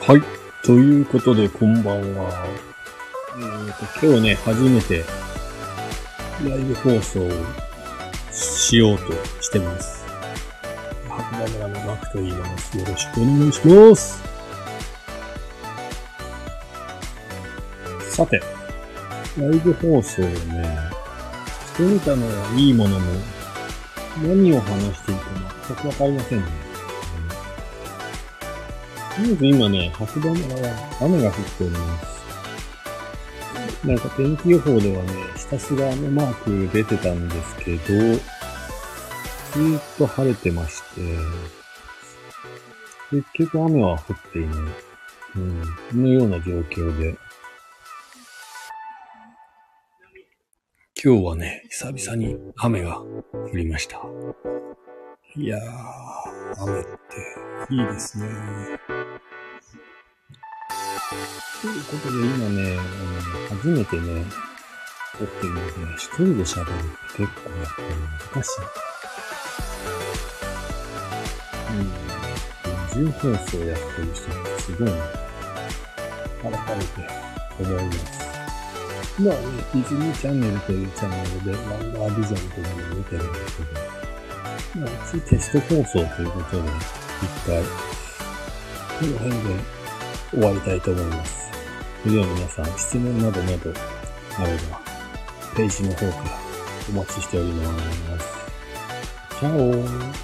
はい、ということでこんばんは。今日ね、初めてライブ放送をしようとしてます。白馬村のマクと言います。よろしくお願いします。さて、ライブ放送をね、してみたのはいいものの、何を話していくのか全くわかりませんね。とりあえず今ね、白馬村は雨が降っております。なんか天気予報ではね、ひたすら雨マーク出てたんですけど、ずーっと晴れてまして、結局雨は降っていない。のような状況で、今日はね、久々に雨が降りました。いやー、雨っていいですね。ということで今ね、初めてね、撮ってるので、一人で喋るって結構やっぱり難しい。重放送やってる人ってすごい改めて思います。今はね、ディズニーチャンネルというチャンネルで、ワンダービジョンというのを見てるんですけど、まあ、テスト放送ということで、一回、この辺で終わりたいと思います。それでは皆さん、質問などなど、あれば、ページの方からお待ちしております。チャオー。